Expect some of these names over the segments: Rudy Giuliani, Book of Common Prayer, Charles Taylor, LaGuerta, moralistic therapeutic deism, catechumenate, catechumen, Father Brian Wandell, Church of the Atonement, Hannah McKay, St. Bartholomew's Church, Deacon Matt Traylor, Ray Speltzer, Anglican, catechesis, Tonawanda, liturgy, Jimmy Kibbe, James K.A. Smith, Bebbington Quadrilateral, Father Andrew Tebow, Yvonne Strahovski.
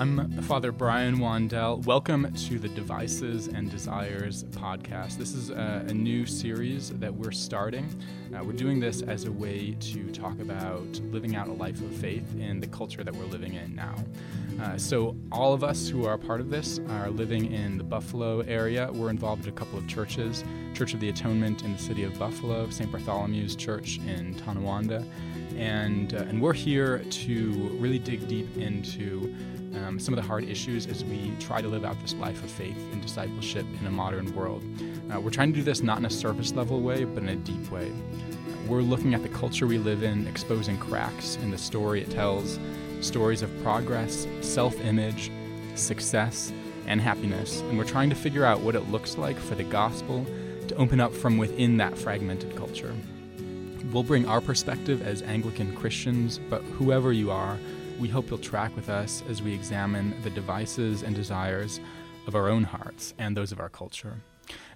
I'm Father Brian Wandell. Welcome to the Devices and Desires podcast. This is a new series that we're starting. We're doing this as a way to talk about living out a life of faith in the culture that we're living in now. So all of us who are a part of this are living in the Buffalo area. We're involved in a couple of churches, Church of the Atonement in the city of Buffalo, St. Bartholomew's Church in Tonawanda. And we're here to really dig deep into some of the hard issues as we try to live out this life of faith and discipleship in a modern world. We're trying to do this not in a surface level way, but in a deep way. We're looking at the culture we live in, exposing cracks in the story it tells, stories of progress, self-image, success, and happiness. And we're trying to figure out what it looks like for the gospel to open up from within that fragmented culture. We'll bring our perspective as Anglican Christians, but whoever you are, we hope you'll track with us as we examine the devices and desires of our own hearts and those of our culture.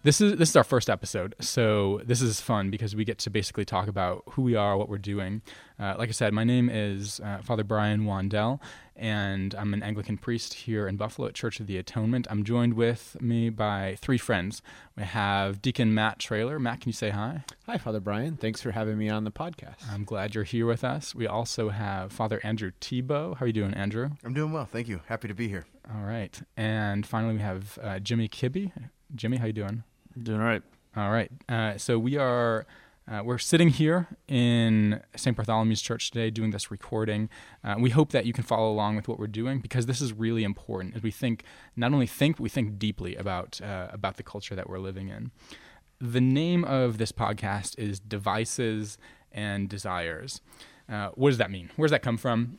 This is our first episode, so this is fun because we get to basically talk about who we are, what we're doing. Like I said, my name is Father Brian Wandell, and I'm an Anglican priest here in Buffalo at Church of the Atonement. I'm joined with me by three friends. We have Deacon Matt Traylor. Matt, can you say hi? Hi, Father Brian. Thanks for having me on the podcast. I'm glad you're here with us. We also have Father Andrew Tebow. How are you doing, Andrew? I'm doing well, thank you. Happy to be here. All right. And finally, we have Jimmy Kibbe. Jimmy, how you doing? Doing all right. All right. So we are we're sitting here in St. Bartholomew's Church today doing this recording. We hope that you can follow along with what we're doing because this is really important as we think, not only think, but we think deeply about the culture that we're living in. The name of this podcast is Devices and Desires. What does that mean? Where does that come from?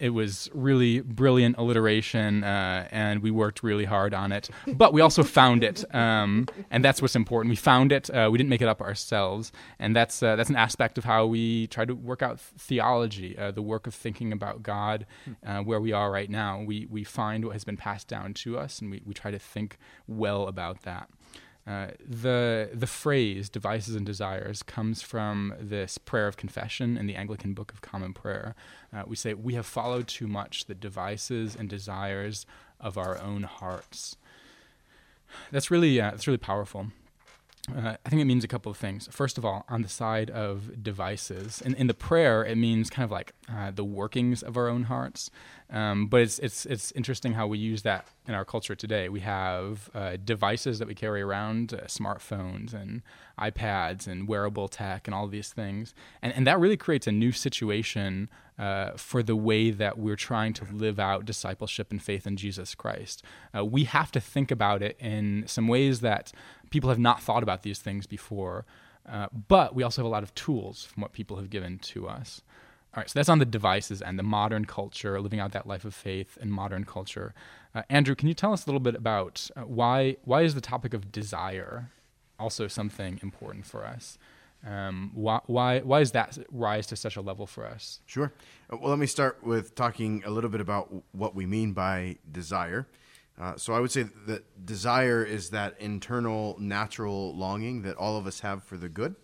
It was really brilliant alliteration, and we worked really hard on it. But we also found it, and that's what's important. We found it. We didn't make it up ourselves, and that's an aspect of how we try to work out theology, the work of thinking about God, where we are right now. We find what has been passed down to us, and we try to think well about that. The phrase devices and desires comes from this prayer of confession in the Anglican Book of Common Prayer. We say, we have followed too much the devices and desires of our own hearts. That's really powerful. I think it means a couple of things. First of all, on the side of devices, in the prayer, it means kind of like the workings of our own hearts. But it's interesting how we use that in our culture today. We have devices that we carry around, smartphones and iPads and wearable tech and all these things, and that really creates a new situation for the way that we're trying to live out discipleship and faith in Jesus Christ. We have to think about it in some ways that people have not thought about these things before, but we also have a lot of tools from what people have given to us. All right, so that's on the devices and the modern culture, living out that life of faith in modern culture. Andrew, can you tell us a little bit about why is the topic of desire also something important for us? Why does that rise to such a level for us? Sure. Well, let me start with talking a little bit about what we mean by desire. So I would say that desire is that internal, natural longing that all of us have for the good.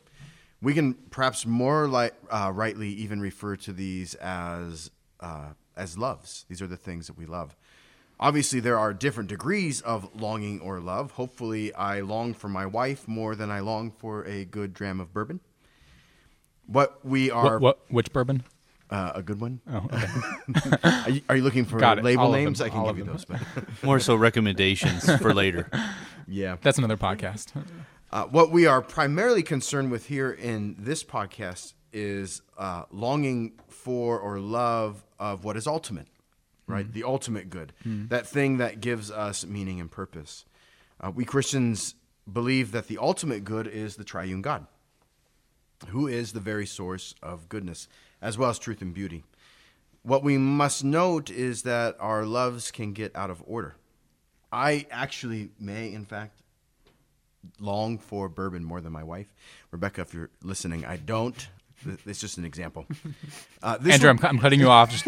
We can perhaps more rightly even refer to these as loves. These are the things that we love. Obviously, there are different degrees of longing or love. Hopefully, I long for my wife more than I long for a good dram of bourbon. But we are... Which bourbon? A good one. Oh, okay. Are you looking for label names? I can give you those. But more so recommendations for later. Yeah. That's another podcast. What we are primarily concerned with here in this podcast is longing for or love of what is ultimate, right? Mm. The ultimate good, that thing that gives us meaning and purpose. We Christians believe that the ultimate good is the triune God, who is the very source of goodness, as well as truth and beauty. What we must note is that our loves can get out of order. I actually may, in fact, long for bourbon more than my wife. Rebecca, if you're listening, I don't. It's just an example. Andrew, I'm cutting you off. Just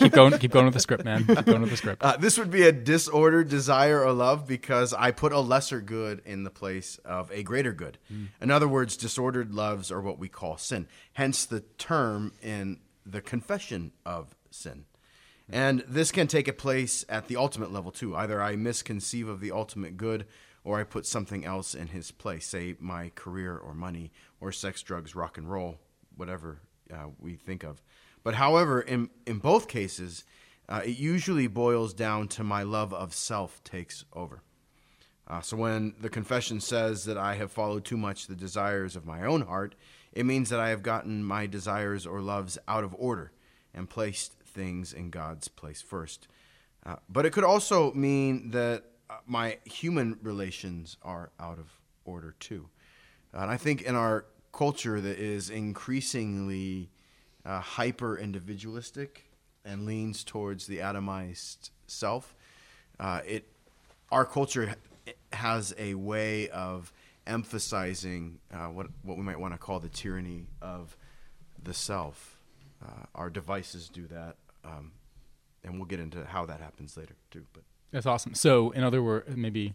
keep going with the script, man. Keep going with the script. This would be a disordered desire or love because I put a lesser good in the place of a greater good. Mm. In other words, disordered loves are what we call sin, hence the term in the confession of sin. And this can take place at the ultimate level, too. Either I misconceive of the ultimate good, or I put something else in his place, say my career or money or sex, drugs, rock and roll, whatever we think of. But however, in both cases, it usually boils down to my love of self takes over. So when the confession says that I have followed too much the desires of my own heart, it means that I have gotten my desires or loves out of order and placed things in God's place first. But it could also mean that my human relations are out of order too. And I think in our culture that is increasingly hyper-individualistic and leans towards the atomized self, our culture has a way of emphasizing what we might want to call the tyranny of the self. Our devices do that, and we'll get into how that happens later too. But that's awesome. So, in other words, maybe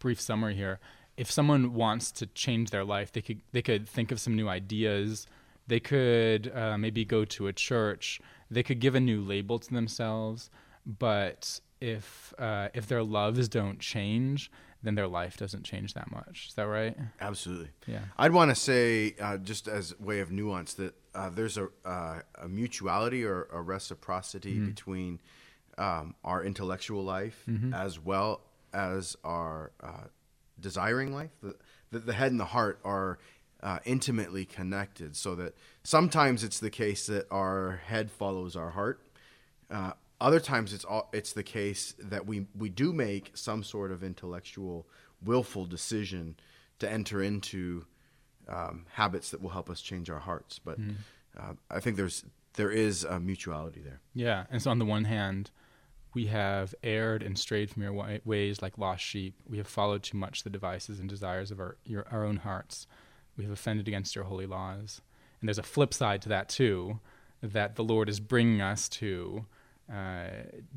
brief summary here: if someone wants to change their life, they could think of some new ideas. They could maybe go to a church. They could give a new label to themselves. But if their loves don't change, then their life doesn't change that much. Is that right? Absolutely. Yeah. I'd want to say, just as way of nuance, that there's a mutuality or a reciprocity between our intellectual life as well as our desiring life. The head and the heart are intimately connected, so that sometimes it's the case that our head follows our heart. Other times it's the case that we do make some sort of intellectual, willful decision to enter into habits that will help us change our hearts. But I think there is a mutuality there. Yeah, and so on the one hand, we have erred and strayed from your ways like lost sheep. We have followed too much the devices and desires of our own hearts. We have offended against your holy laws. And there's a flip side to that too, that the Lord is bringing us to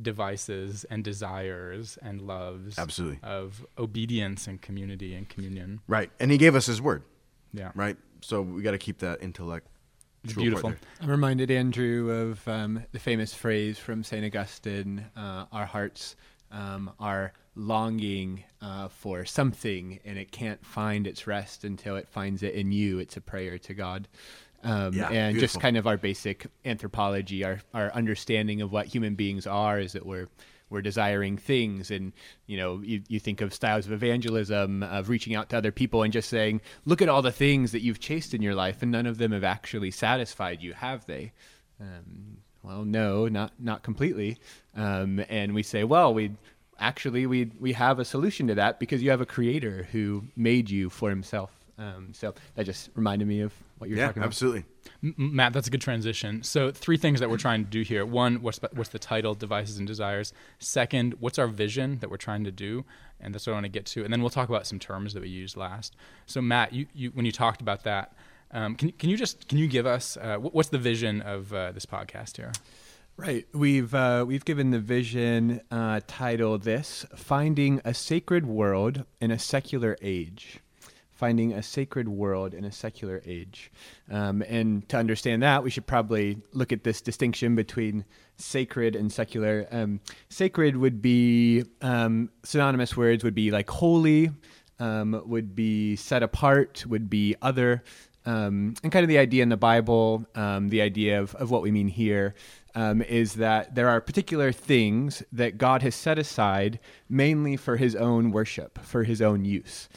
devices and desires and loves of obedience and community and communion. Right. And he gave us his word. Yeah. Right. So we got to keep that intellect. Beautiful. I'm reminded, Andrew, of the famous phrase from St. Augustine, our hearts are longing for something and it can't find its rest until it finds it in you. It's a prayer to God. And beautiful. Just kind of our basic anthropology, our understanding of what human beings are is that we're desiring things. And, you know, you think of styles of evangelism, of reaching out to other people and just saying, look at all the things that you've chased in your life and none of them have actually satisfied you, have they? Well, no, not completely. And we say, well, we have a solution to that because you have a creator who made you for himself. So that just reminded me of what you're talking about. Yeah, absolutely. Matt, that's a good transition. So three things that we're trying to do here. One, what's the title, Devices and Desires? Second, what's our vision that we're trying to do? And that's what I want to get to. And then we'll talk about some terms that we used last. So Matt, you when you talked about that, can you give us, what's the vision of this podcast here? Right. We've given the vision title this, Finding a Sacred World in a Secular Age. Finding a sacred world in a secular age. And to understand that, we should probably look at this distinction between sacred and secular. Sacred would be, synonymous words would be like holy, would be set apart, would be other, and kind of the idea in the Bible, the idea of what we mean here, is that there are particular things that God has set aside mainly for his own worship, for his own use.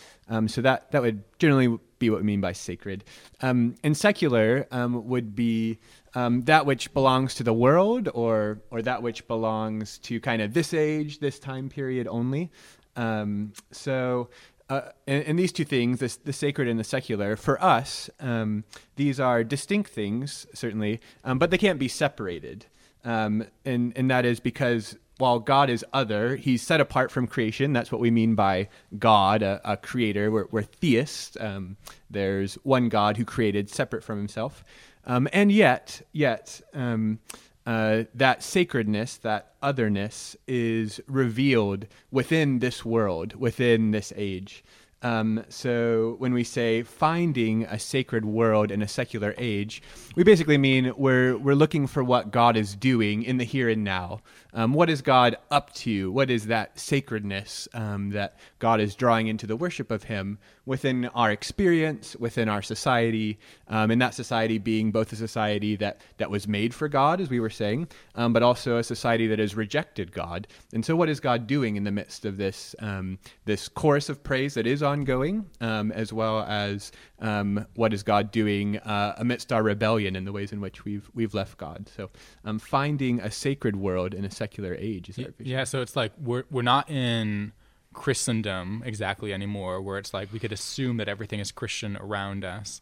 So that would generally be what we mean by sacred. And secular would be that which belongs to the world or that which belongs to kind of this age, this time period only. And these two things, the sacred and the secular, for us, these are distinct things, certainly, but they can't be separated. And that is because while God is other, he's set apart from creation. That's what we mean by God, a creator. We're theists. There's one God who created separate from himself. And yet, that sacredness, that otherness is revealed within this world, within this age. So when we say finding a sacred world in a secular age, we basically mean we're looking for what God is doing in the here and now. What is God up to? What is that sacredness that God is drawing into the worship of him within our experience, within our society, and that society being both a society that was made for God, as we were saying, but also a society that has rejected God. And so what is God doing in the midst of this, this chorus of praise that is ongoing, as well as what is God doing amidst our rebellion and the ways in which we've left God. So finding a sacred world in a secular age. Is that yeah, so it's like we're not in Christendom exactly anymore, where it's like we could assume that everything is Christian around us.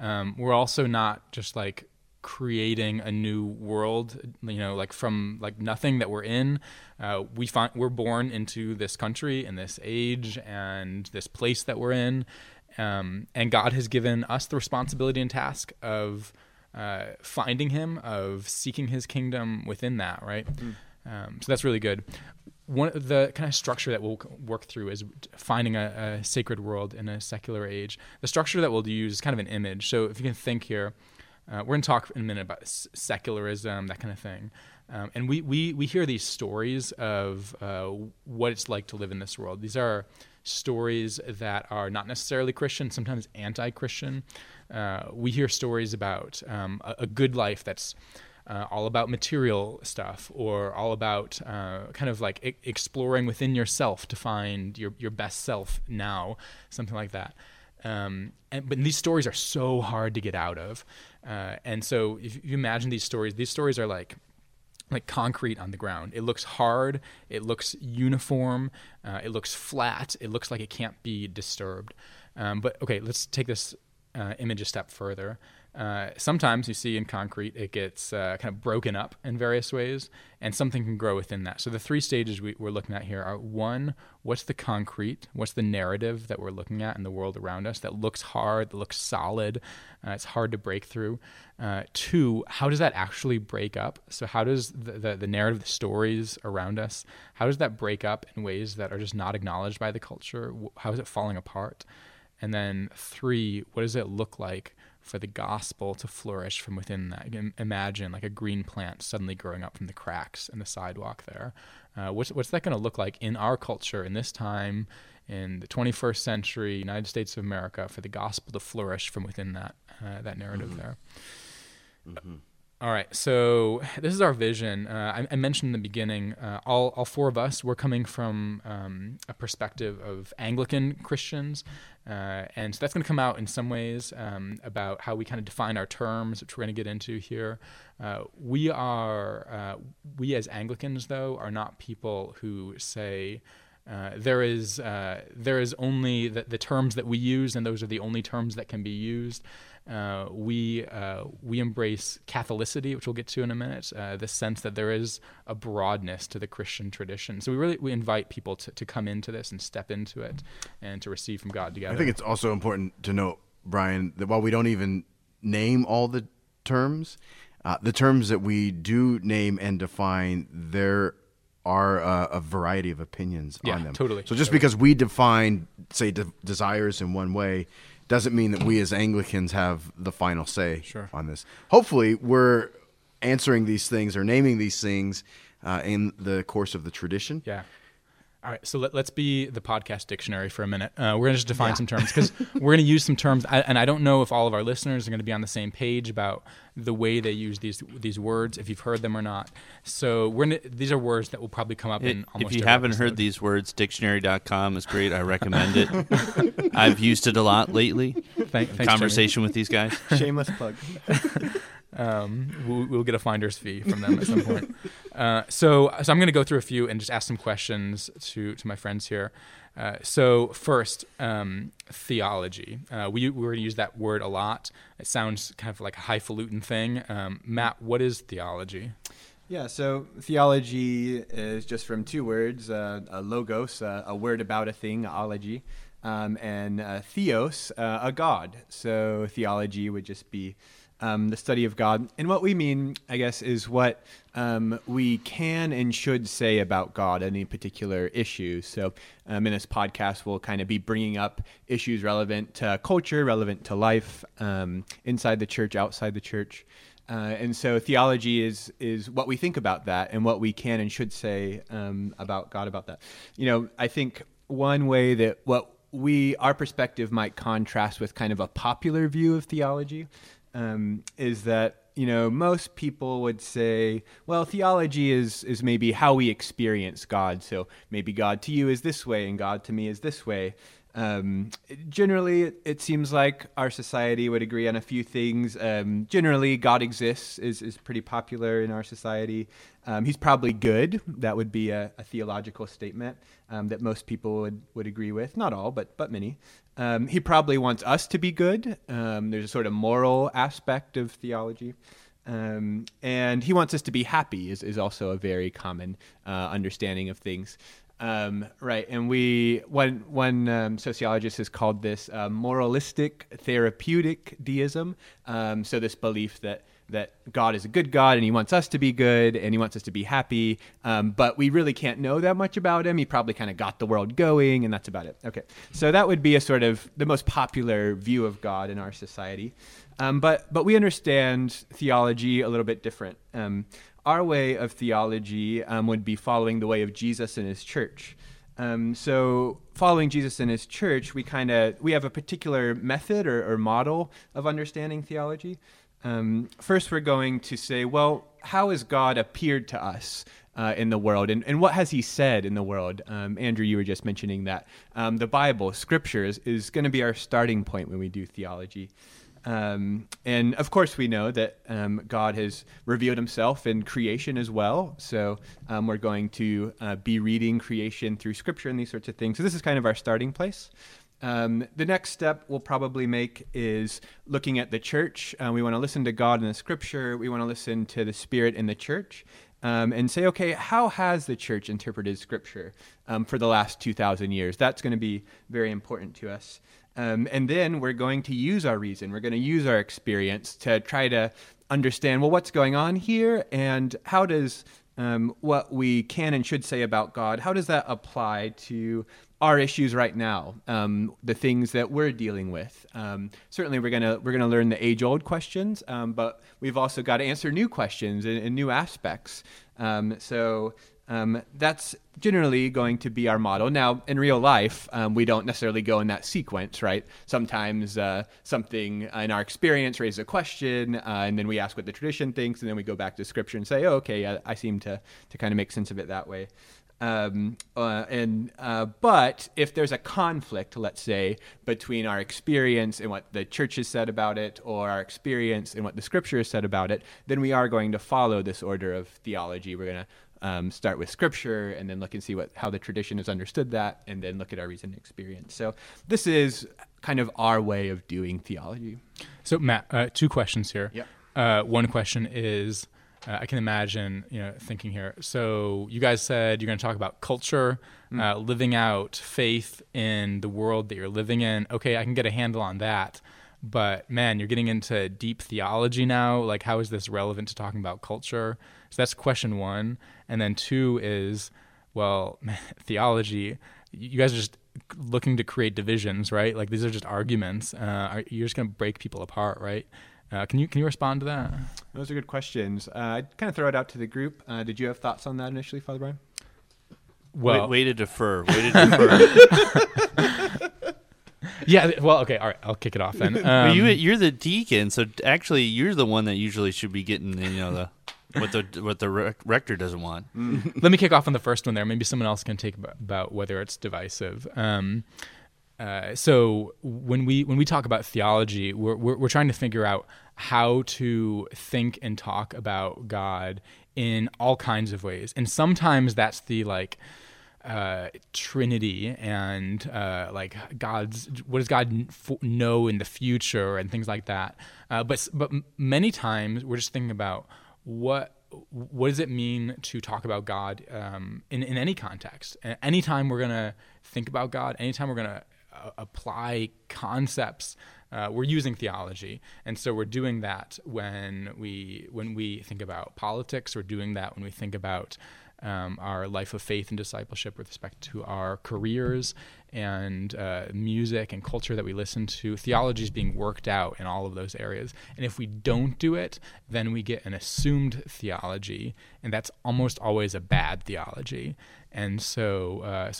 We're also not just like creating a new world, you know, like from like nothing that we're in. We're born into this country and this age and this place that we're in, and God has given us the responsibility and task of finding him, of seeking his kingdom within that, right? So that's really good. One of the kind of structure that we'll work through is finding a sacred world in a secular age. The structure that we'll use is kind of an image. So if you can think here, we're going to talk in a minute about secularism, that kind of thing. And we hear these stories of what it's like to live in this world. These are stories that are not necessarily Christian, sometimes anti-Christian. We hear stories about a good life that's all about material stuff, or all about kind of like exploring within yourself to find your best self now, something like that. But these stories are so hard to get out of. And so if you imagine these stories are like concrete on the ground. It looks hard, it looks uniform, it looks flat, it looks like it can't be disturbed. But okay, let's take this image a step further. Sometimes you see in concrete, it gets kind of broken up in various ways, and something can grow within that. So the three stages we're looking at here are, one, what's the concrete? What's the narrative that we're looking at in the world around us that looks hard, that looks solid? It's hard to break through. Two, how does that actually break up? So how does the narrative, the stories around us, how does that break up in ways that are just not acknowledged by the culture? How is it falling apart? And then three, what does it look like for the gospel to flourish from within that? You can imagine like a green plant suddenly growing up from the cracks in the sidewalk there. What's that going to look like in our culture, in this time, in the 21st century, United States of America, for the gospel to flourish from within that narrative there? Mm-hmm. All right, so this is our vision. I mentioned in the beginning, all four of us, we're coming from a perspective of Anglican Christians, and so that's going to come out in some ways about how we kind of define our terms, which we're going to get into here. We as Anglicans, though, are not people who say there is only the terms that we use, and those are the only terms that can be used. We embrace Catholicity, which we'll get to in a minute, the sense that there is a broadness to the Christian tradition. So we invite people to come into this and step into it and to receive from God together. I think it's also important to note, Brian, that while we don't even name all the terms that we do name and define, there are a variety of opinions on them. Totally. So just because we define, say, desires in one way, doesn't mean that we as Anglicans have the final say on this. Hopefully, we're answering these things or naming these things in the course of the tradition. Yeah. All right, so let's be the podcast dictionary for a minute. We're going to just define some terms, because we're going to use some terms, and I don't know if all of our listeners are going to be on the same page about the way they use these words, if you've heard them or not. So these are words that will probably come up in almost every episode. If you haven't heard these words, dictionary.com is great. I recommend it. I've used it a lot lately. Thanks, conversation Jimmy. With these guys. Shameless plug. We'll get a finder's fee from them at some point. So I'm going to go through a few and just ask some questions to my friends here. So first, theology. We're going to use that word a lot. It sounds kind of like a highfalutin thing. Matt, what is theology? Yeah, so theology is just from two words, a logos, a word about a thing, ology, and theos, a god. So theology would just be the study of God. And what we mean, I guess, is what we can and should say about God on any particular issue. So in this podcast, we'll kind of be bringing up issues relevant to culture, relevant to life, inside the church, outside the church. And so theology is what we think about that and what we can and should say about God about that. You know, I think one way that our perspective might contrast with kind of a popular view of theology is that, you know, most people would say, well, theology is maybe how we experience God. So maybe God to you is this way and God to me is this way. Generally, it seems like our society would agree on a few things. Generally, God exists is pretty popular in our society. He's probably good. That would be a theological statement that most people would agree with. Not all, but many. He probably wants us to be good. There's a sort of moral aspect of theology. And he wants us to be happy is also a very common understanding of things. Right. And one sociologist has called this moralistic therapeutic deism. So this belief that God is a good God and he wants us to be good and he wants us to be happy. But we really can't know that much about him. He probably kind of got the world going and that's about it. Okay. So that would be a sort of the most popular view of God in our society. But we understand theology a little bit different. Our way of theology would be following the way of Jesus and his church. So following Jesus and his church, we have a particular method or model of understanding theology. First, we're going to say, well, how has God appeared to us in the world? And what has he said in the world? Andrew, you were just mentioning that. The Bible, Scripture, is going to be our starting point when we do theology. And of course we know that God has revealed himself in creation as well. So we're going to be reading creation through Scripture and these sorts of things. So this is kind of our starting place. The next step we'll probably make is looking at the church. We want to listen to God in the Scripture. We want to listen to the Spirit in the church. And say, okay, how has the church interpreted Scripture for the last 2,000 years? That's going to be very important to us. And then we're going to use our reason. We're going to use our experience to try to understand, well, what's going on here? And how does what we can and should say about God, how does that apply to our issues right now, the things that we're dealing with? Certainly, we're gonna learn the age-old questions, but we've also got to answer new questions and new aspects. So that's generally going to be our model. Now, in real life, we don't necessarily go in that sequence, right? Sometimes something in our experience raises a question, and then we ask what the tradition thinks, and then we go back to Scripture and say, oh, okay, I seem to kind of make sense of it that way. But if there's a conflict, let's say, between our experience and what the church has said about it, or our experience and what the Scripture has said about it, then we are going to follow this order of theology. We're going to start with Scripture and then look and see how the tradition has understood that, and then look at our recent experience. So this is kind of our way of doing theology. So Matt, 2 questions here. Yeah. One question is, I can imagine, you know, thinking here. So you guys said you're going to talk about culture, living out faith in the world that you're living in. Okay, I can get a handle on that. But man, you're getting into deep theology now. Like, how is this relevant to talking about culture? So that's question 1. And then 2 is, well, man, theology, you guys are just looking to create divisions, right? Like, these are just arguments. You're just going to break people apart, right? Can you respond to that? Those are good questions. I'd kind of throw it out to the group. Did you have thoughts on that initially, Father Brian? Well, way to defer. Yeah. Well, okay. All right. I'll kick it off then. You're the deacon, so actually, you're the one that usually should be getting what the rector doesn't want. Let me kick off on the first one there. Maybe someone else can take about whether it's divisive. So when we talk about theology, we're trying to figure out how to think and talk about God in all kinds of ways, and sometimes that's the Trinity and what does God know in the future and things like that. But many times we're just thinking about what does it mean to talk about God in any context. Anytime we're gonna think about God, anytime we're gonna apply concepts. We're using theology, and so we're doing that when we think about politics. We're doing that when we think about our life of faith and discipleship with respect to our careers and music and culture that we listen to. Theology is being worked out in all of those areas. And if we don't do it, then we get an assumed theology, and that's almost always a bad theology. And so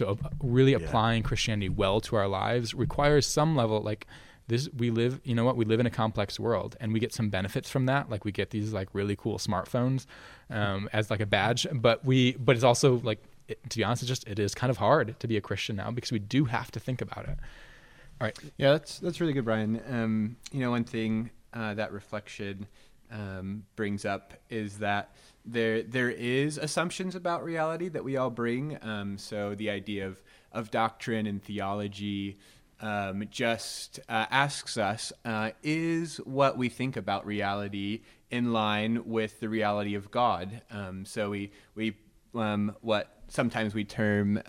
really applying Christianity well to our lives requires some level, like, this, we live in a complex world, and we get some benefits from that. Like, we get these like really cool smartphones as like a badge, but it's also like, to be honest, it is kind of hard to be a Christian now because we do have to think about it. All right. Yeah, that's really good, Brian. One thing that reflection brings up is that there is assumptions about reality that we all bring. So the idea of doctrine and theology just asks us, is what we think about reality in line with the reality of God? So we what sometimes we term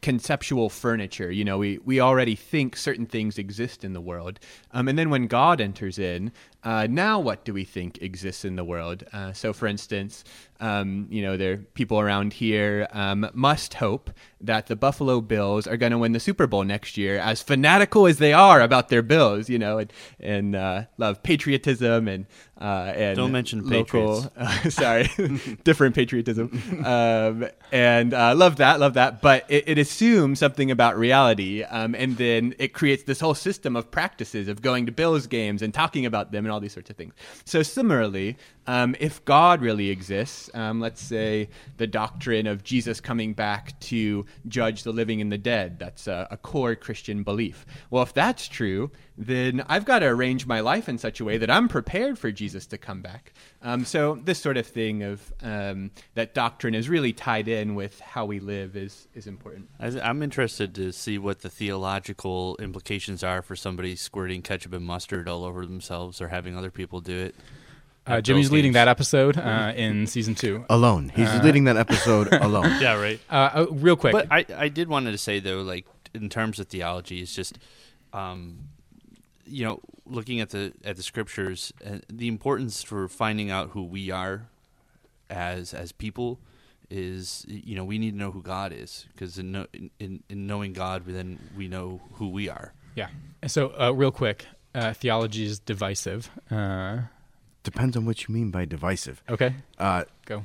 conceptual furniture. You know, we already think certain things exist in the world. And then when God enters in, now what do we think exists in the world? So for instance, there are people around here must hope that the Buffalo Bills are going to win the Super Bowl next year, as fanatical as they are about their Bills, and love patriotism and don't mention local, Patriots. Sorry, different patriotism. And love that. But it assumes something about reality. And then it creates this whole system of practices of going to Bills games and talking about them and all these sorts of things. So similarly, if God really exists, let's say the doctrine of Jesus coming back to judge the living and the dead, that's a core Christian belief. Well, if that's true, then I've got to arrange my life in such a way that I'm prepared for Jesus to come back. So this sort of thing of that doctrine is really tied in with how we live is important. I'm interested to see what the theological implications are for somebody squirting ketchup and mustard all over themselves or having other people do it. Jimmy's leading that episode in season 2. Alone. He's leading that episode alone. Yeah, right. Real quick. But I did want to say, though, like, in terms of theology, it's just, looking at the scriptures, the importance for finding out who we are as people is, we need to know who God is, because in knowing God, then we know who we are. Yeah. So real quick, theology is divisive. Depends on what you mean by divisive. Okay. Go.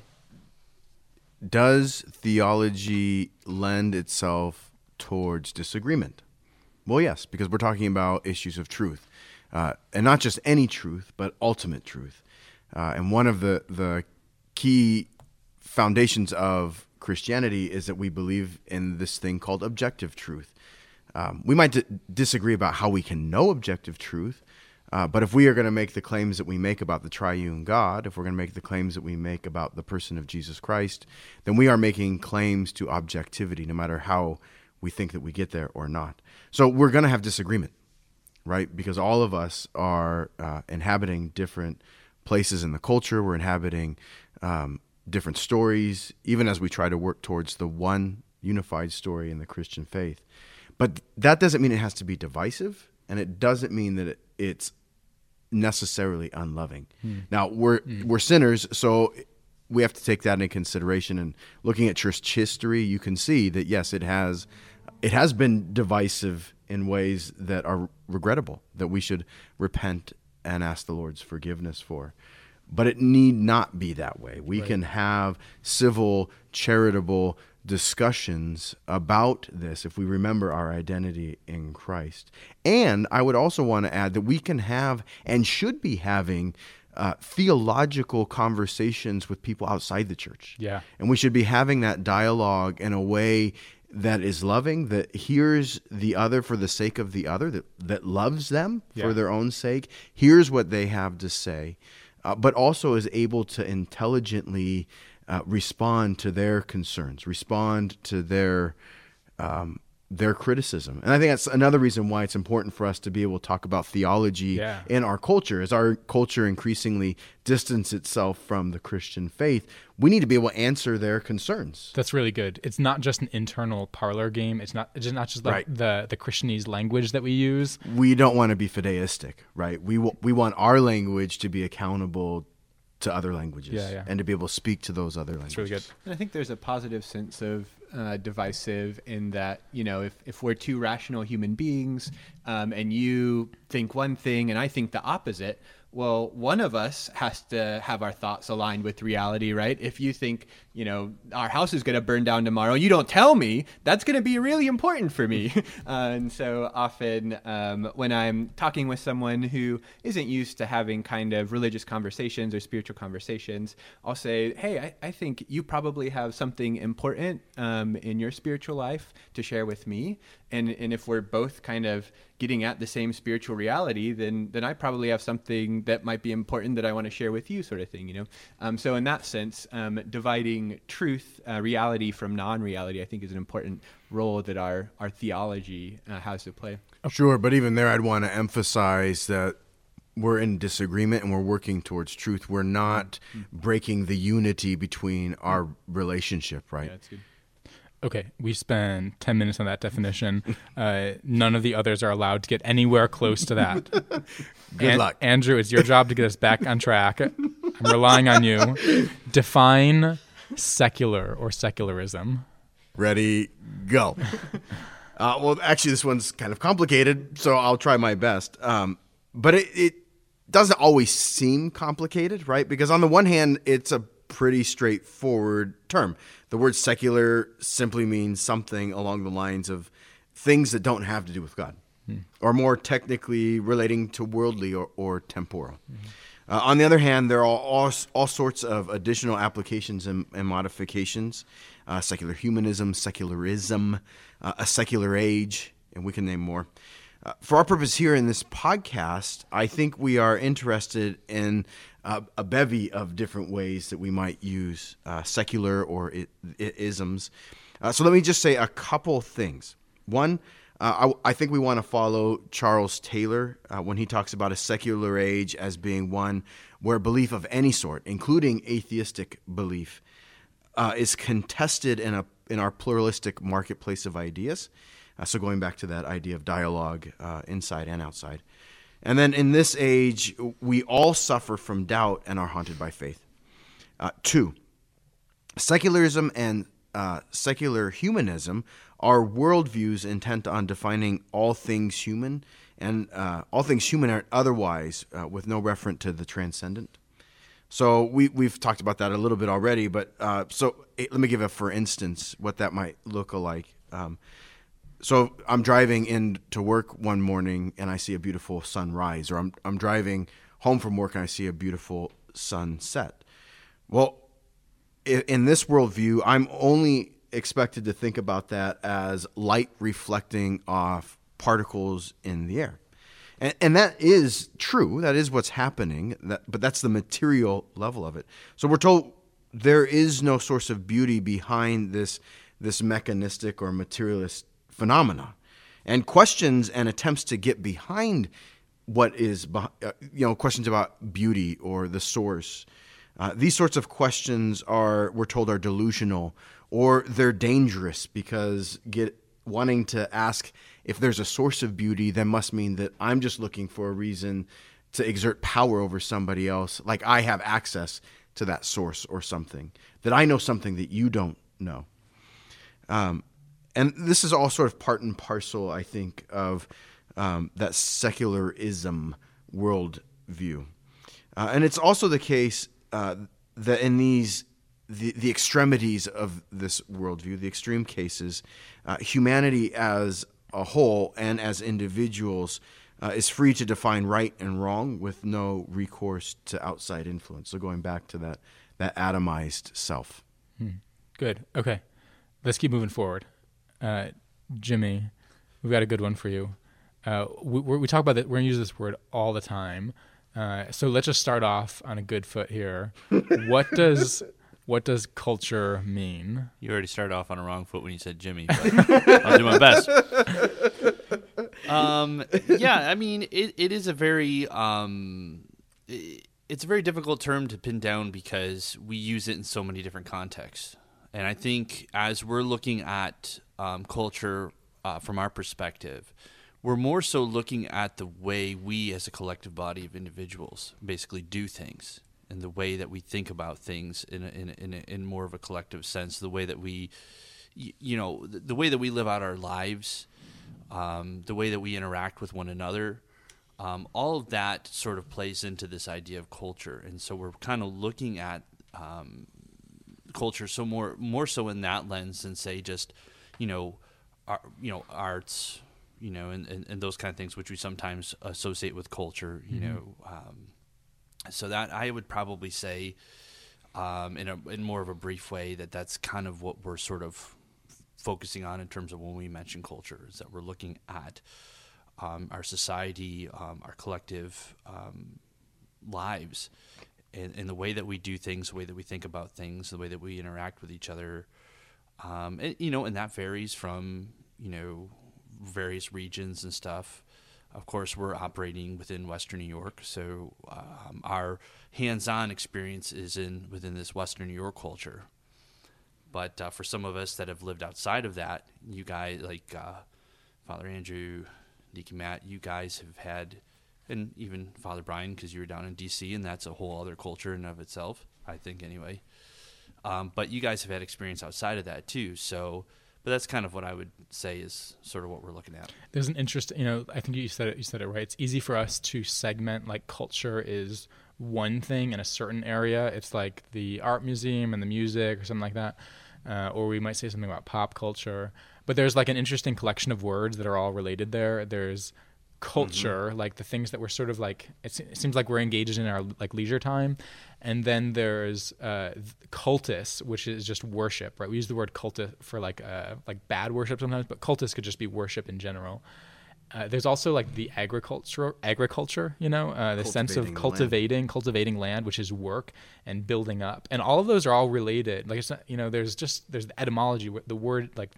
Does theology lend itself towards disagreement? Well, yes, because we're talking about issues of truth, and not just any truth, but ultimate truth. And one of the key foundations of Christianity is that we believe in this thing called objective truth. We might disagree about how we can know objective truth, but if we are going to make the claims that we make about the triune God, if we're going to make the claims that we make about the person of Jesus Christ, then we are making claims to objectivity, no matter how we think that we get there or not. So we're going to have disagreement, right? Because all of us are inhabiting different places in the culture. We're inhabiting different stories, even as we try to work towards the one unified story in the Christian faith. But that doesn't mean it has to be divisive, and it doesn't mean that it's necessarily unloving. Now we're sinners, so we have to take that into consideration, and looking at church history, you can see that yes, it has been divisive in ways that are regrettable, that we should repent and ask the Lord's forgiveness for. But it need not be that way. We can have civil, charitable discussions about this if we remember our identity in Christ. And I would also want to add that we can have and should be having theological conversations with people outside the church. Yeah. And we should be having that dialogue in a way that is loving, that hears the other for the sake of the other, that loves them for their own sake, hears what they have to say, but also is able to intelligently respond to their concerns, respond to their their criticism. And I think that's another reason why it's important for us to be able to talk about theology in our culture. As our culture increasingly distances itself from the Christian faith, we need to be able to answer their concerns. That's really good. It's not just an internal parlor game. It's not just like the Christianese language that we use. We don't want to be fideistic, right? We want our language to be accountable to other languages and to be able to speak to those other languages. That's really good. And I think there's a positive sense of divisive in that, you know, if we're two rational human beings and you think one thing and I think the opposite, well, one of us has to have our thoughts aligned with reality, right? If you think, you know, our house is going to burn down tomorrow, you don't tell me. That's going to be really important for me. And so often when I'm talking with someone who isn't used to having kind of religious conversations or spiritual conversations, I'll say, hey, I think you probably have something important in your spiritual life to share with me. And if we're both kind of getting at the same spiritual reality, then I probably have something that might be important that I want to share with you, sort of thing, you know? So in that sense, dividing truth, reality from non-reality, I think is an important role that our theology has to play. Sure, but even there, I'd want to emphasize that we're in disagreement and we're working towards truth. We're not breaking the unity between our relationship, right? Yeah, that's good. Okay, we spent 10 minutes on that definition. None of the others are allowed to get anywhere close to that. Good luck. Andrew, it's your job to get us back on track. I'm relying on you. Define secular or secularism. Ready, go. Well, actually, this one's kind of complicated, so I'll try my best. But it doesn't always seem complicated, right? Because on the one hand, it's a pretty straightforward term. The word secular simply means something along the lines of things that don't have to do with God, or more technically relating to worldly or temporal. On the other hand, there are all sorts of additional applications and modifications, secular humanism, secularism, a secular age, and we can name more. For our purpose here in this podcast, I think we are interested in a bevy of different ways that we might use secular or isms. So let me just say a couple things. One, I think we want to follow Charles Taylor when he talks about a secular age as being one where belief of any sort, including atheistic belief, is contested in our pluralistic marketplace of ideas. So going back to that idea of dialogue inside and outside. And then in this age, we all suffer from doubt and are haunted by faith. Two, secularism and secular humanism are worldviews intent on defining all things human and all things human are otherwise with no reference to the transcendent. So we've talked about that a little bit already, but let me give a for instance what that might look like. So I'm driving in to work one morning and I see a beautiful sunrise, or I'm driving home from work and I see a beautiful sunset. Well, in this worldview, I'm only expected to think about that as light reflecting off particles in the air. And that is true. That is what's happening, but that's the material level of it. So we're told there is no source of beauty behind this mechanistic or materialist phenomena, and questions and attempts to get behind what is, questions about beauty or the source. These sorts of questions we're told are delusional, or they're dangerous because wanting to ask if there's a source of beauty, that must mean that I'm just looking for a reason to exert power over somebody else, like I have access to that source or something, that I know something that you don't know. And this is all sort of part and parcel, I think, of that secularism worldview. And it's also the case that in the extremities of this worldview, the extreme cases, humanity as a whole and as individuals is free to define right and wrong with no recourse to outside influence. So going back to that atomized self. Good. Okay. Let's keep moving forward. Jimmy, we've got a good one for you. We talk about that. We're going to use this word all the time. So let's just start off on a good foot here. What does What does culture mean? You already started off on a wrong foot when you said Jimmy, but I'll do my best. Yeah, I mean, it is a very it's a very difficult term to pin down because we use it in so many different contexts. And I think as we're looking at culture from our perspective, we're more so looking at the way we as a collective body of individuals basically do things, and the way that we think about things in more of a collective sense, the way that we, you know, the way that we live out our lives, the way that we interact with one another, all of that sort of plays into this idea of culture. And so we're kind of looking at culture so more so in that lens than, say, just, you know, arts, you know, and those kind of things which we sometimes associate with culture, you mm-hmm. know. So that I would probably say, in more of a brief way, that's kind of what we're sort of focusing on in terms of when we mention culture, is that we're looking at our society, our collective lives, and the way that we do things, the way that we think about things, the way that we interact with each other, and, you know, and that varies from, you know, various regions and stuff. Of course, we're operating within Western New York, so our hands-on experience is within this Western New York culture. But for some of us that have lived outside of that, you guys, like Father Andrew, Deacon Matt, you guys have had, and even Father Brian, because you were down in D.C., and that's a whole other culture in and of itself, I think, anyway. But you guys have had experience outside of that, too, so... But that's kind of what I would say is sort of what we're looking at. There's an interesting, you know, I think you said it right. It's easy for us to segment, like, culture is one thing in a certain area. It's like the art museum and the music or something like that. Or we might say something about pop culture. But there's, like, an interesting collection of words that are all related there. There's culture, mm-hmm. like the things that we're sort of, like, it seems like we're engaged in our, like, leisure time. And then there's cultus, which is just worship, right? We use the word cultus for like bad worship sometimes, but cultus could just be worship in general. There's also, like, the agriculture, you know, the sense of cultivating land, which is work, and building up. And all of those are all related. Like, it's not, you know, there's the etymology, the word, like,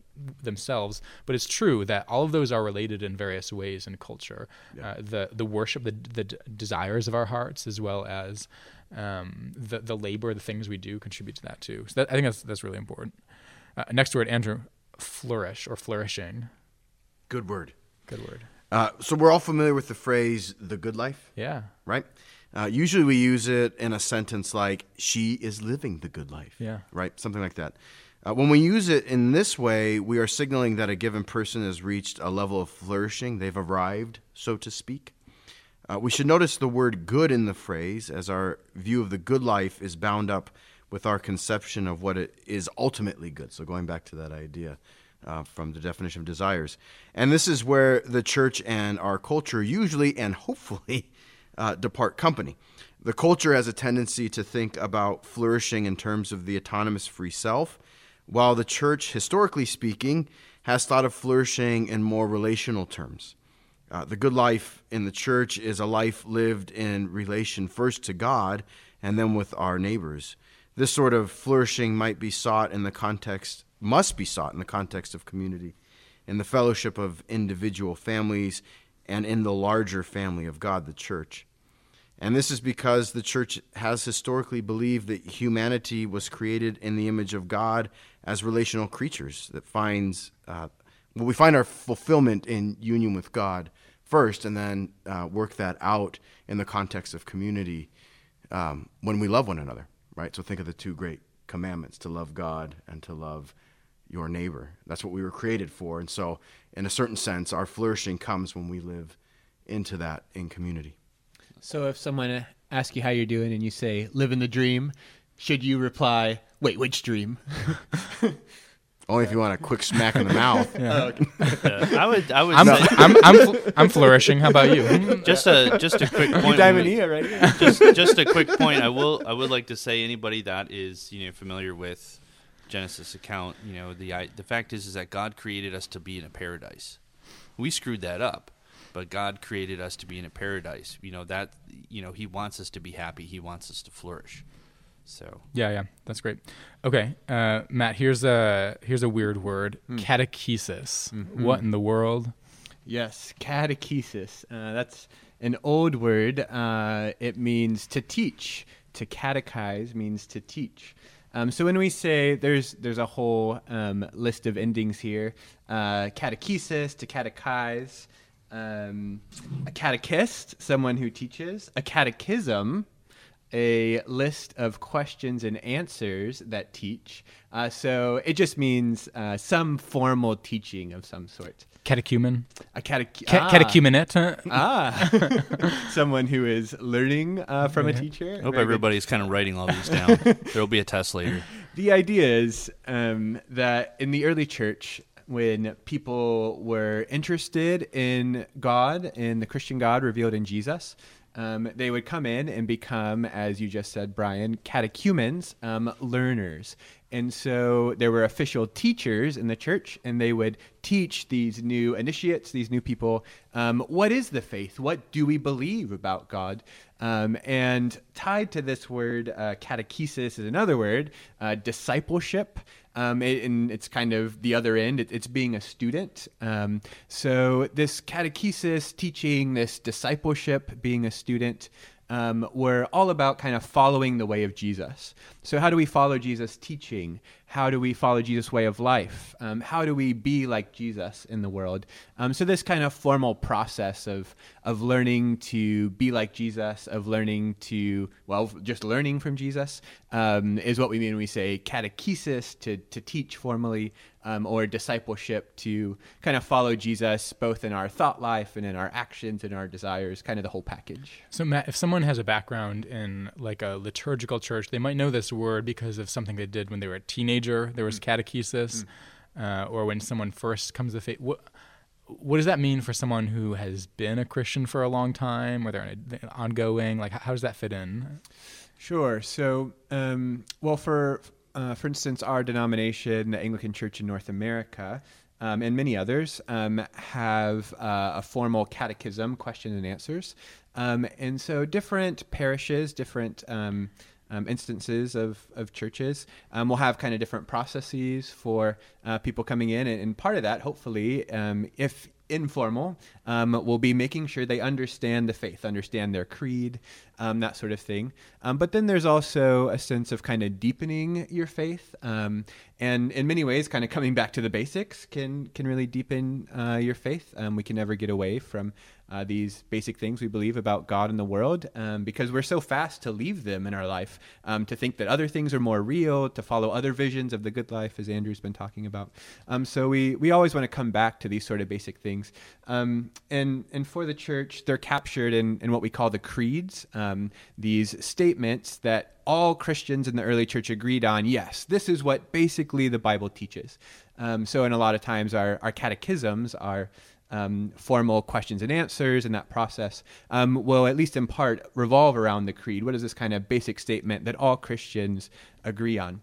themselves, but it's true that all of those are related in various ways in culture. Yeah. The worship, the desires of our hearts, as well as the labor, the things we do contribute to that too. So I think that's really important. Next word, Andrew, flourish or flourishing. Good word. So we're all familiar with the phrase, the good life. Yeah. Right? Usually we use it in a sentence like, she is living the good life. Yeah. Right? Something like that. When we use it in this way, we are signaling that a given person has reached a level of flourishing. They've arrived, so to speak. We should notice the word good in the phrase, as our view of the good life is bound up with our conception of what it is ultimately good. So going back to that idea. From the definition of desires. And this is where the church and our culture usually and hopefully depart company. The culture has a tendency to think about flourishing in terms of the autonomous free self, while the church, historically speaking, has thought of flourishing in more relational terms. The good life in the church is a life lived in relation first to God and then with our neighbors. This sort of flourishing must be sought in the context of community, in the fellowship of individual families, and in the larger family of God, the church. And this is because the church has historically believed that humanity was created in the image of God as relational creatures that we find our fulfillment in union with God first, and then work that out in the context of community when we love one another, right? So think of the two great commandments, to love God and to love your neighbor. That's what we were created for. And so, in a certain sense, our flourishing comes when we live into that in community. So if someone asks you how you're doing and you say, living the dream, should you reply, wait, which dream? Only if you want a quick smack in the mouth. Yeah. I would. I'm flourishing. How about you? Just a quick point. Just a quick point. I would like to say, anybody that is, you know, familiar with Genesis account, you know, the fact is that God created us to be in a paradise. We screwed that up, but God created us to be in a paradise. You know that. You know, He wants us to be happy. He wants us to flourish. So yeah, that's great. Okay, Matt, here's a weird word, catechesis. Mm-hmm. What in the world? Yes, catechesis. That's an old word. It means to teach. To catechize means to teach. So when we say there's a whole list of endings here, catechesis, to catechize, a catechist, someone who teaches, a catechism, a list of questions and answers that teach. So it just means some formal teaching of some sort. Catechumen. Catechumenate. Someone who is learning from a teacher. I hope everybody's kind of writing all these down. There'll be a test later. The idea is that in the early church, when people were interested in God, in the Christian God revealed in Jesus, they would come in and become, as you just said, Brian, catechumens, learners. And so there were official teachers in the church, and they would teach these new initiates, these new people, what is the faith? What do we believe about God? And tied to this word, catechesis is another word, discipleship. And it's kind of the other end. It's being a student. So this catechesis, teaching, this discipleship, being a student, were all about kind of following the way of Jesus. So how do we follow Jesus' teaching? How do we follow Jesus' way of life? How do we be like Jesus in the world? So this kind of formal process of learning to be like Jesus, of learning to, just learning from Jesus, is what we mean when we say catechesis, to teach formally, or discipleship, to kind of follow Jesus both in our thought life and in our actions and our desires, kind of the whole package. So Matt, if someone has a background in like a liturgical church, they might know this word because of something they did when they were a teenager. There was catechesis, or when someone first comes to faith. What does that mean for someone who has been a Christian for a long time, or they're an ongoing? Like, how does that fit in? Sure. So, for instance, our denomination, the Anglican Church in North America, and many others, have a formal catechism, question and answers. And so different parishes, different instances of churches will have kind of different processes for people coming in. And part of that, hopefully, if informal, will be making sure they understand the faith, understand their creed, that sort of thing. But then there's also a sense of kind of deepening your faith, and in many ways, kind of coming back to the basics can really deepen your faith. We can never get away from these basic things we believe about God and the world, because we're so fast to leave them in our life, to think that other things are more real, to follow other visions of the good life, as Andrew's been talking about. So we always want to come back to these sort of basic things. And for the church, they're captured in what we call the creeds, these statements that all Christians in the early church agreed on. Yes, this is what basically the Bible teaches. So in a lot of times, our catechisms are formal questions and answers, and that process will, at least in part, revolve around the creed. What is this kind of basic statement that all Christians agree on?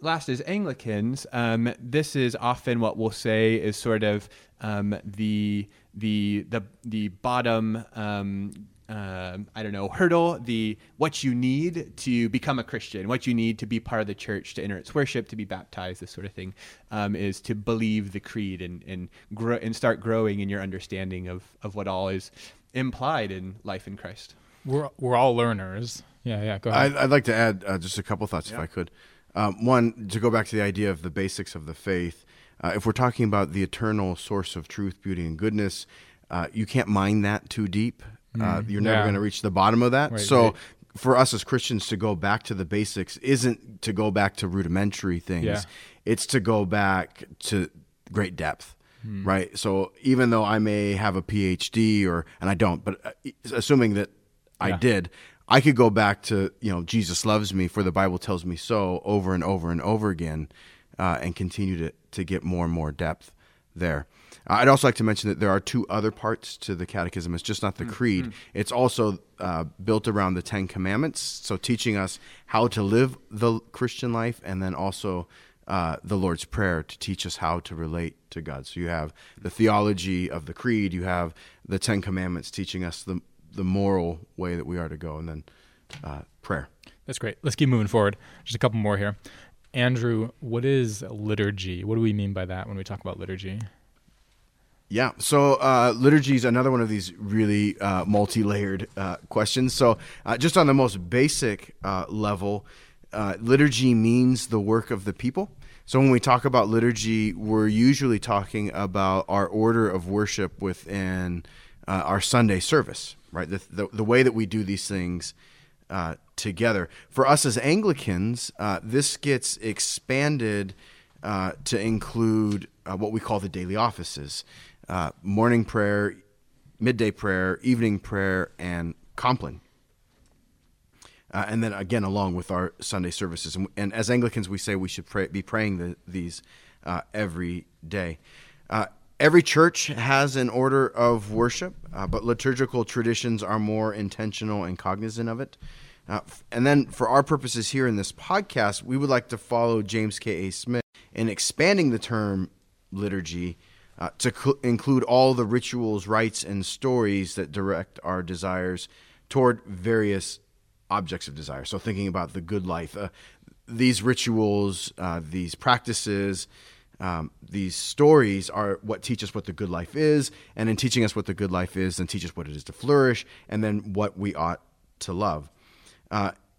Last is Anglicans. This is often what we'll say is sort of the bottom hurdle, what you need to become a Christian, what you need to be part of the church, to enter its worship, to be baptized, this sort of thing, is to believe the creed and grow and start growing in your understanding of what all is implied in life in Christ. We're all learners. Yeah, go ahead. I'd like to add just a couple thoughts, if I could. One, to go back to the idea of the basics of the faith, if we're talking about the eternal source of truth, beauty, and goodness, you can't mine that too deep. You're never going to reach the bottom of that. Right. For us as Christians to go back to the basics isn't to go back to rudimentary things. Yeah. It's to go back to great depth, right? So even though I may have a PhD and I don't, but assuming that I did, I could go back to, Jesus loves me, for the Bible tells me so, over and over and over again, and continue to get more and more depth there. I'd also like to mention that there are two other parts to the catechism. It's just not the creed. It's also built around the Ten Commandments, so teaching us how to live the Christian life, and then also the Lord's Prayer to teach us how to relate to God. So you have the theology of the creed, you have the Ten Commandments teaching us the moral way that we are to go, and then prayer. That's great. Let's keep moving forward. Just a couple more here. Andrew, what is liturgy? What do we mean by that when we talk about liturgy? Yeah, so liturgy is another one of these really multi-layered questions. So just on the most basic level, liturgy means the work of the people. So when we talk about liturgy, we're usually talking about our order of worship within our Sunday service, right? The way that we do these things together. For us as Anglicans, this gets expanded to include what we call the daily offices. Morning prayer, midday prayer, evening prayer, and compline. And then again, along with our Sunday services. And as Anglicans, we say we should be praying these every day. Every church has an order of worship, but liturgical traditions are more intentional and cognizant of it. And then for our purposes here in this podcast, we would like to follow James K.A. Smith in expanding the term liturgy to include all the rituals, rites, and stories that direct our desires toward various objects of desire. So thinking about the good life, these rituals, these practices, these stories are what teach us what the good life is, and in teaching us what the good life is, then teach us what it is to flourish, and then what we ought to love.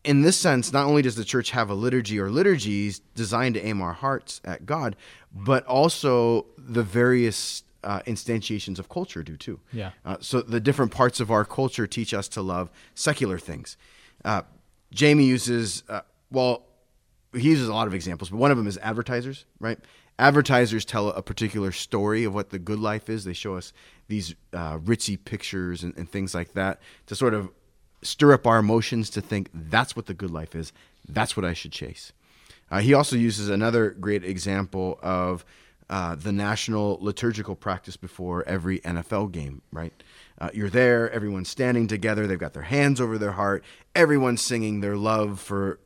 In this sense, not only does the church have a liturgy or liturgies designed to aim our hearts at God, but also the various instantiations of culture do too. Yeah. So the different parts of our culture teach us to love secular things. Jamie uses, he uses a lot of examples, but one of them is advertisers, right? Advertisers tell a particular story of what the good life is. They show us these ritzy pictures and things like that to sort of stir up our emotions to think that's what the good life is. That's what I should chase. He also uses another great example of the national liturgical practice before every NFL game, right? You're there, everyone's standing together, they've got their hands over their heart, everyone's singing their love for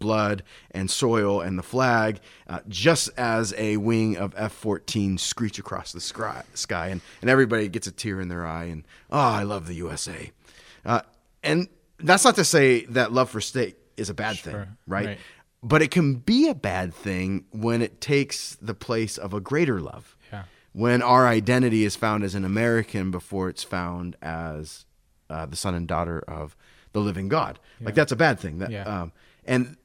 blood and soil and the flag, just as a wing of F-14 screech across the sky, and everybody gets a tear in their eye, and, oh, I love the USA. And that's not to say that love for state is a bad thing, right? But it can be a bad thing when it takes the place of a greater love. Yeah. When our identity is found as an American before it's found as the son and daughter of the living God. Yeah. Like, that's a bad thing. That, yeah. And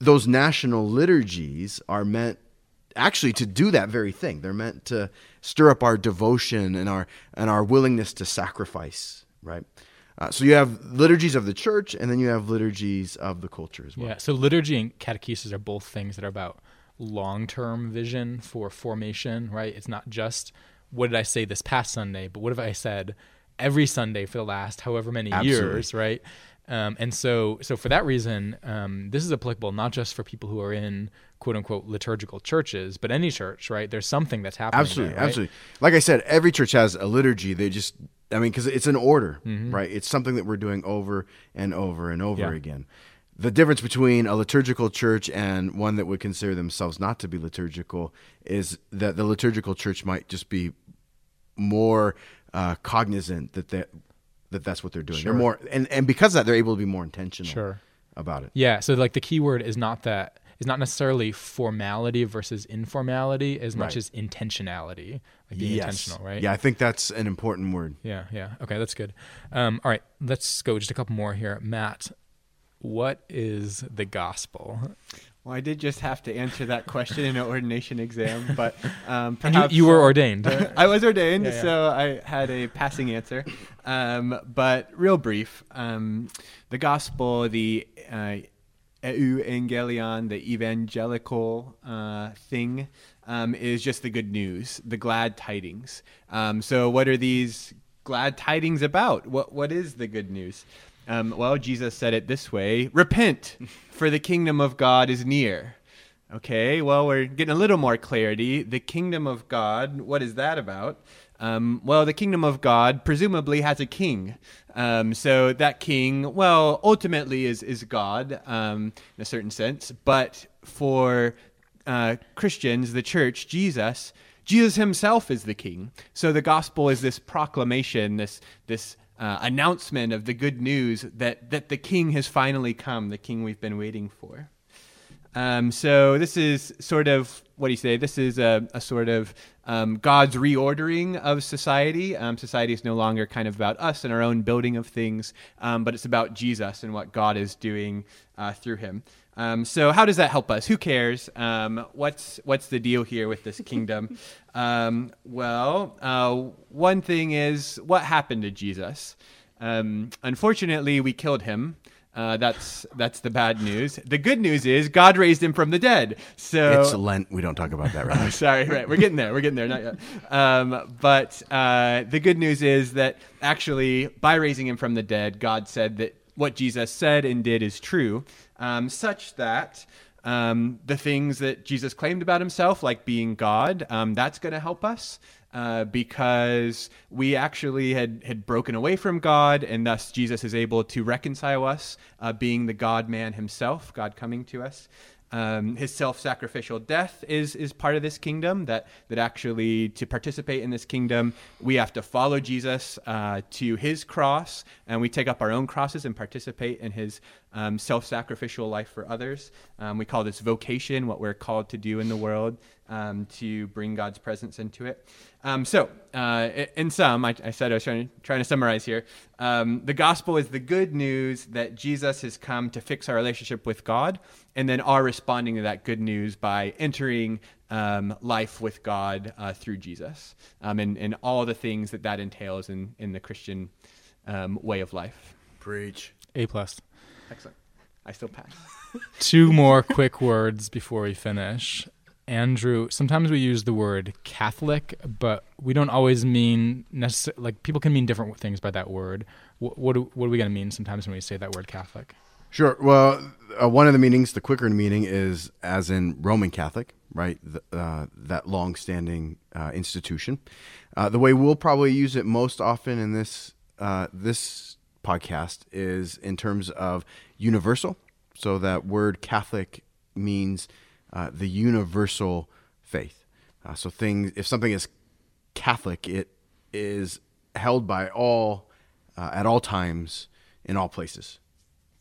those national liturgies are meant actually to do that very thing. They're meant to stir up our devotion and our willingness to sacrifice, right? So you have liturgies of the church, and then you have liturgies of the culture as well. Yeah, so liturgy and catechesis are both things that are about long-term vision for formation, right? It's not just, what did I say this past Sunday, but what have I said every Sunday for the last however many years, right? And so for that reason, this is applicable not just for people who are in quote-unquote liturgical churches, but any church, right? There's something that's happening. Absolutely, there, right? Absolutely. Like I said, every church has a liturgy. They just... I mean, because it's an order, mm-hmm. right? It's something that we're doing over and over and over again. The difference between a liturgical church and one that would consider themselves not to be liturgical is that the liturgical church might just be more cognizant that's what they're doing. Sure. They're more, and because of that, they're able to be more intentional about it. Yeah. So, like, the key word is not that. Is not necessarily formality versus informality as much as intentionality, like being intentional, right? Yeah, I think that's an important word. Yeah. Okay, that's good. All right, let's go just a couple more here. Matt, what is the gospel? Well, I did just have to answer that question in an ordination exam, but perhaps... You were ordained. I was ordained, so I had a passing answer, but real brief. The gospel, the... Evangelion, the evangelical thing, is just the good news, the glad tidings. So what are these glad tidings about? What is the good news? Well, Jesus said it this way, repent, for the kingdom of God is near. Okay, well, we're getting a little more clarity. The kingdom of God, what is that about? Well, the kingdom of God presumably has a king. So that king, well, ultimately is God in a certain sense. But for Christians, the church, Jesus himself is the king. So the gospel is this proclamation, this announcement of the good news that the king has finally come, the king we've been waiting for. So this is sort of, what do you say, this is a sort of God's reordering of society. Society is no longer kind of about us and our own building of things, but it's about Jesus and what God is doing through him. So how does that help us? Who cares? What's the deal here with this kingdom? One thing is, what happened to Jesus? Unfortunately, we killed him. That's the bad news. The good news is God raised him from the dead. So it's Lent. We don't talk about that right now. Sorry, right. We're getting there. Not yet. But the good news is that actually by raising him from the dead, God said that what Jesus said and did is true, such that the things that Jesus claimed about himself, like being God, that's going to help us. Because we actually had broken away from God, and thus Jesus is able to reconcile us, being the God-man himself, God coming to us. His self-sacrificial death is part of this kingdom, that actually to participate in this kingdom, we have to follow Jesus to his cross, and we take up our own crosses and participate in his self-sacrificial life for others. We call this vocation, what we're called to do in the world, to bring God's presence into it. In sum, I said I was trying to summarize here. The gospel is the good news that Jesus has come to fix our relationship with God, and then our responding to that good news by entering life with God through Jesus, and all the things that entails in the Christian way of life. Preach. A+. Excellent. I still pass. 2 more quick words before we finish. Andrew, sometimes we use the word Catholic, but we don't always mean necessarily, like, people can mean different things by that word. What are we going to mean sometimes when we say that word Catholic? Sure. Well, one of the meanings, the quicker meaning, is as in Roman Catholic, right? That long-standing institution. The way we'll probably use it most often in this podcast is in terms of universal. So that word Catholic means the universal faith. So if something is Catholic, it is held by all at all times in all places.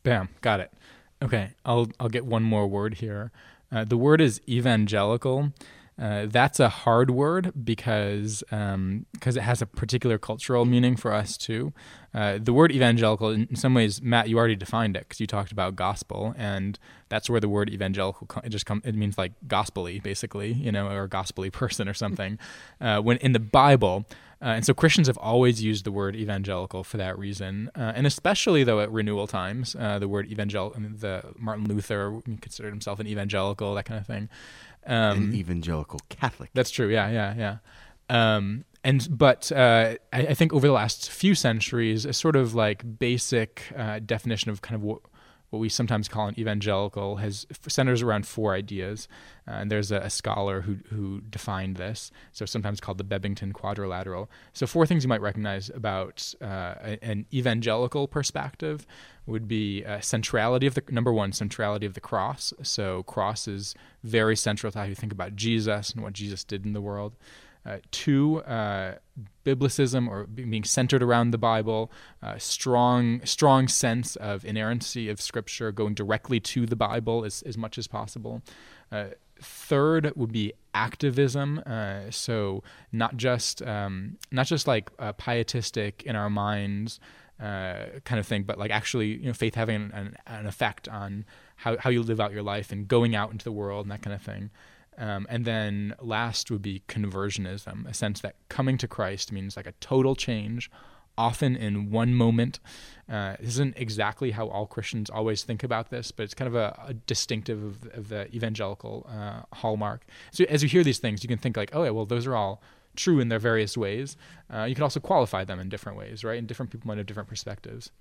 Bam, got it. Okay, I'll get one more word here. The word is evangelical. That's a hard word because it has a particular cultural meaning for us too. The word evangelical, in some ways, Matt, you already defined it because you talked about gospel, and that's where the word evangelical it means like gospel-y, basically, or gospel-y person or something. When in the Bible, and so Christians have always used the word evangelical for that reason, and especially though at renewal times, the word evangelical. The Martin Luther considered himself an evangelical, that kind of thing. An evangelical Catholic. That's true. Yeah. I think over the last few centuries, a sort of like basic definition of kind of what we sometimes call an evangelical centers around 4 ideas. And there's a scholar who defined this. So sometimes called the Bebbington Quadrilateral. So 4 things you might recognize about an evangelical perspective would be centrality of the, number 1, centrality of the cross. So cross is very central to how you think about Jesus and what Jesus did in the world. 2, biblicism, or being centered around the Bible, strong sense of inerrancy of Scripture, going directly to the Bible as much as possible. 3rd would be activism, so not just like pietistic in our minds kind of thing, but like actually faith having an effect on how you live out your life and going out into the world and that kind of thing. And then last would be conversionism, a sense that coming to Christ means like a total change, often in one moment. This isn't exactly how all Christians always think about this, but it's kind of a distinctive of the evangelical hallmark. So as you hear these things, you can think like, oh, yeah, well, those are all true in their various ways. You can also qualify them in different ways, right? And different people might have different perspectives.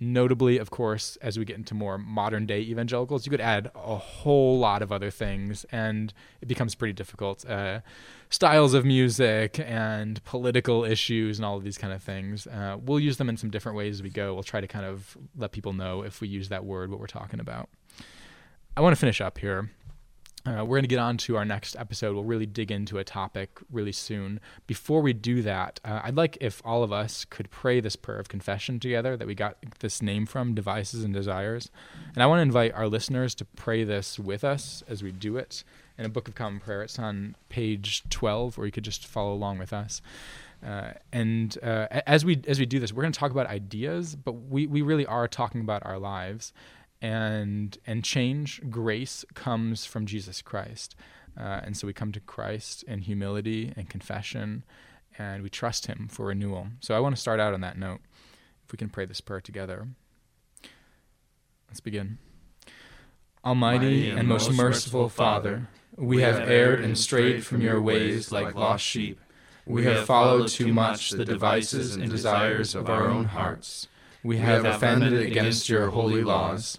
Notably, of course, as we get into more modern-day evangelicals, you could add a whole lot of other things, and it becomes pretty difficult. Styles of music and political issues and all of these kind of things. We'll use them in some different ways as we go. We'll try to kind of let people know if we use that word, what we're talking about. I want to finish up here We're going to get on to our next episode. We'll really dig into a topic really soon. Before we do that, I'd like if all of us could pray this prayer of confession together that we got this name from, Devices and Desires. And I want to invite our listeners to pray this with us as we do it in a Book of Common Prayer. It's on page 12, or you could just follow along with us. As we do this, we're going to talk about ideas, but we really are talking about our lives. And change, grace comes from Jesus Christ. And so we come to Christ in humility and confession, and we trust him for renewal. So I want to start out on that note, if we can pray this prayer together. Let's begin. Almighty and most merciful Father, we have erred and strayed from your ways like lost sheep. We have followed too much the devices and desires of our own hearts. We have offended against your holy laws.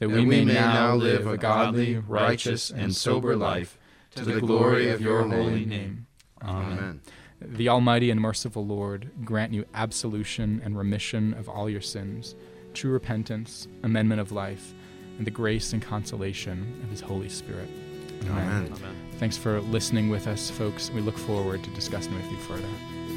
that we may now live a godly, righteous, and sober life, to the glory of your holy name. Amen. The Almighty and merciful Lord grant you absolution and remission of all your sins, true repentance, amendment of life, and the grace and consolation of his Holy Spirit. Amen. Amen. Thanks for listening with us, folks. We look forward to discussing with you further.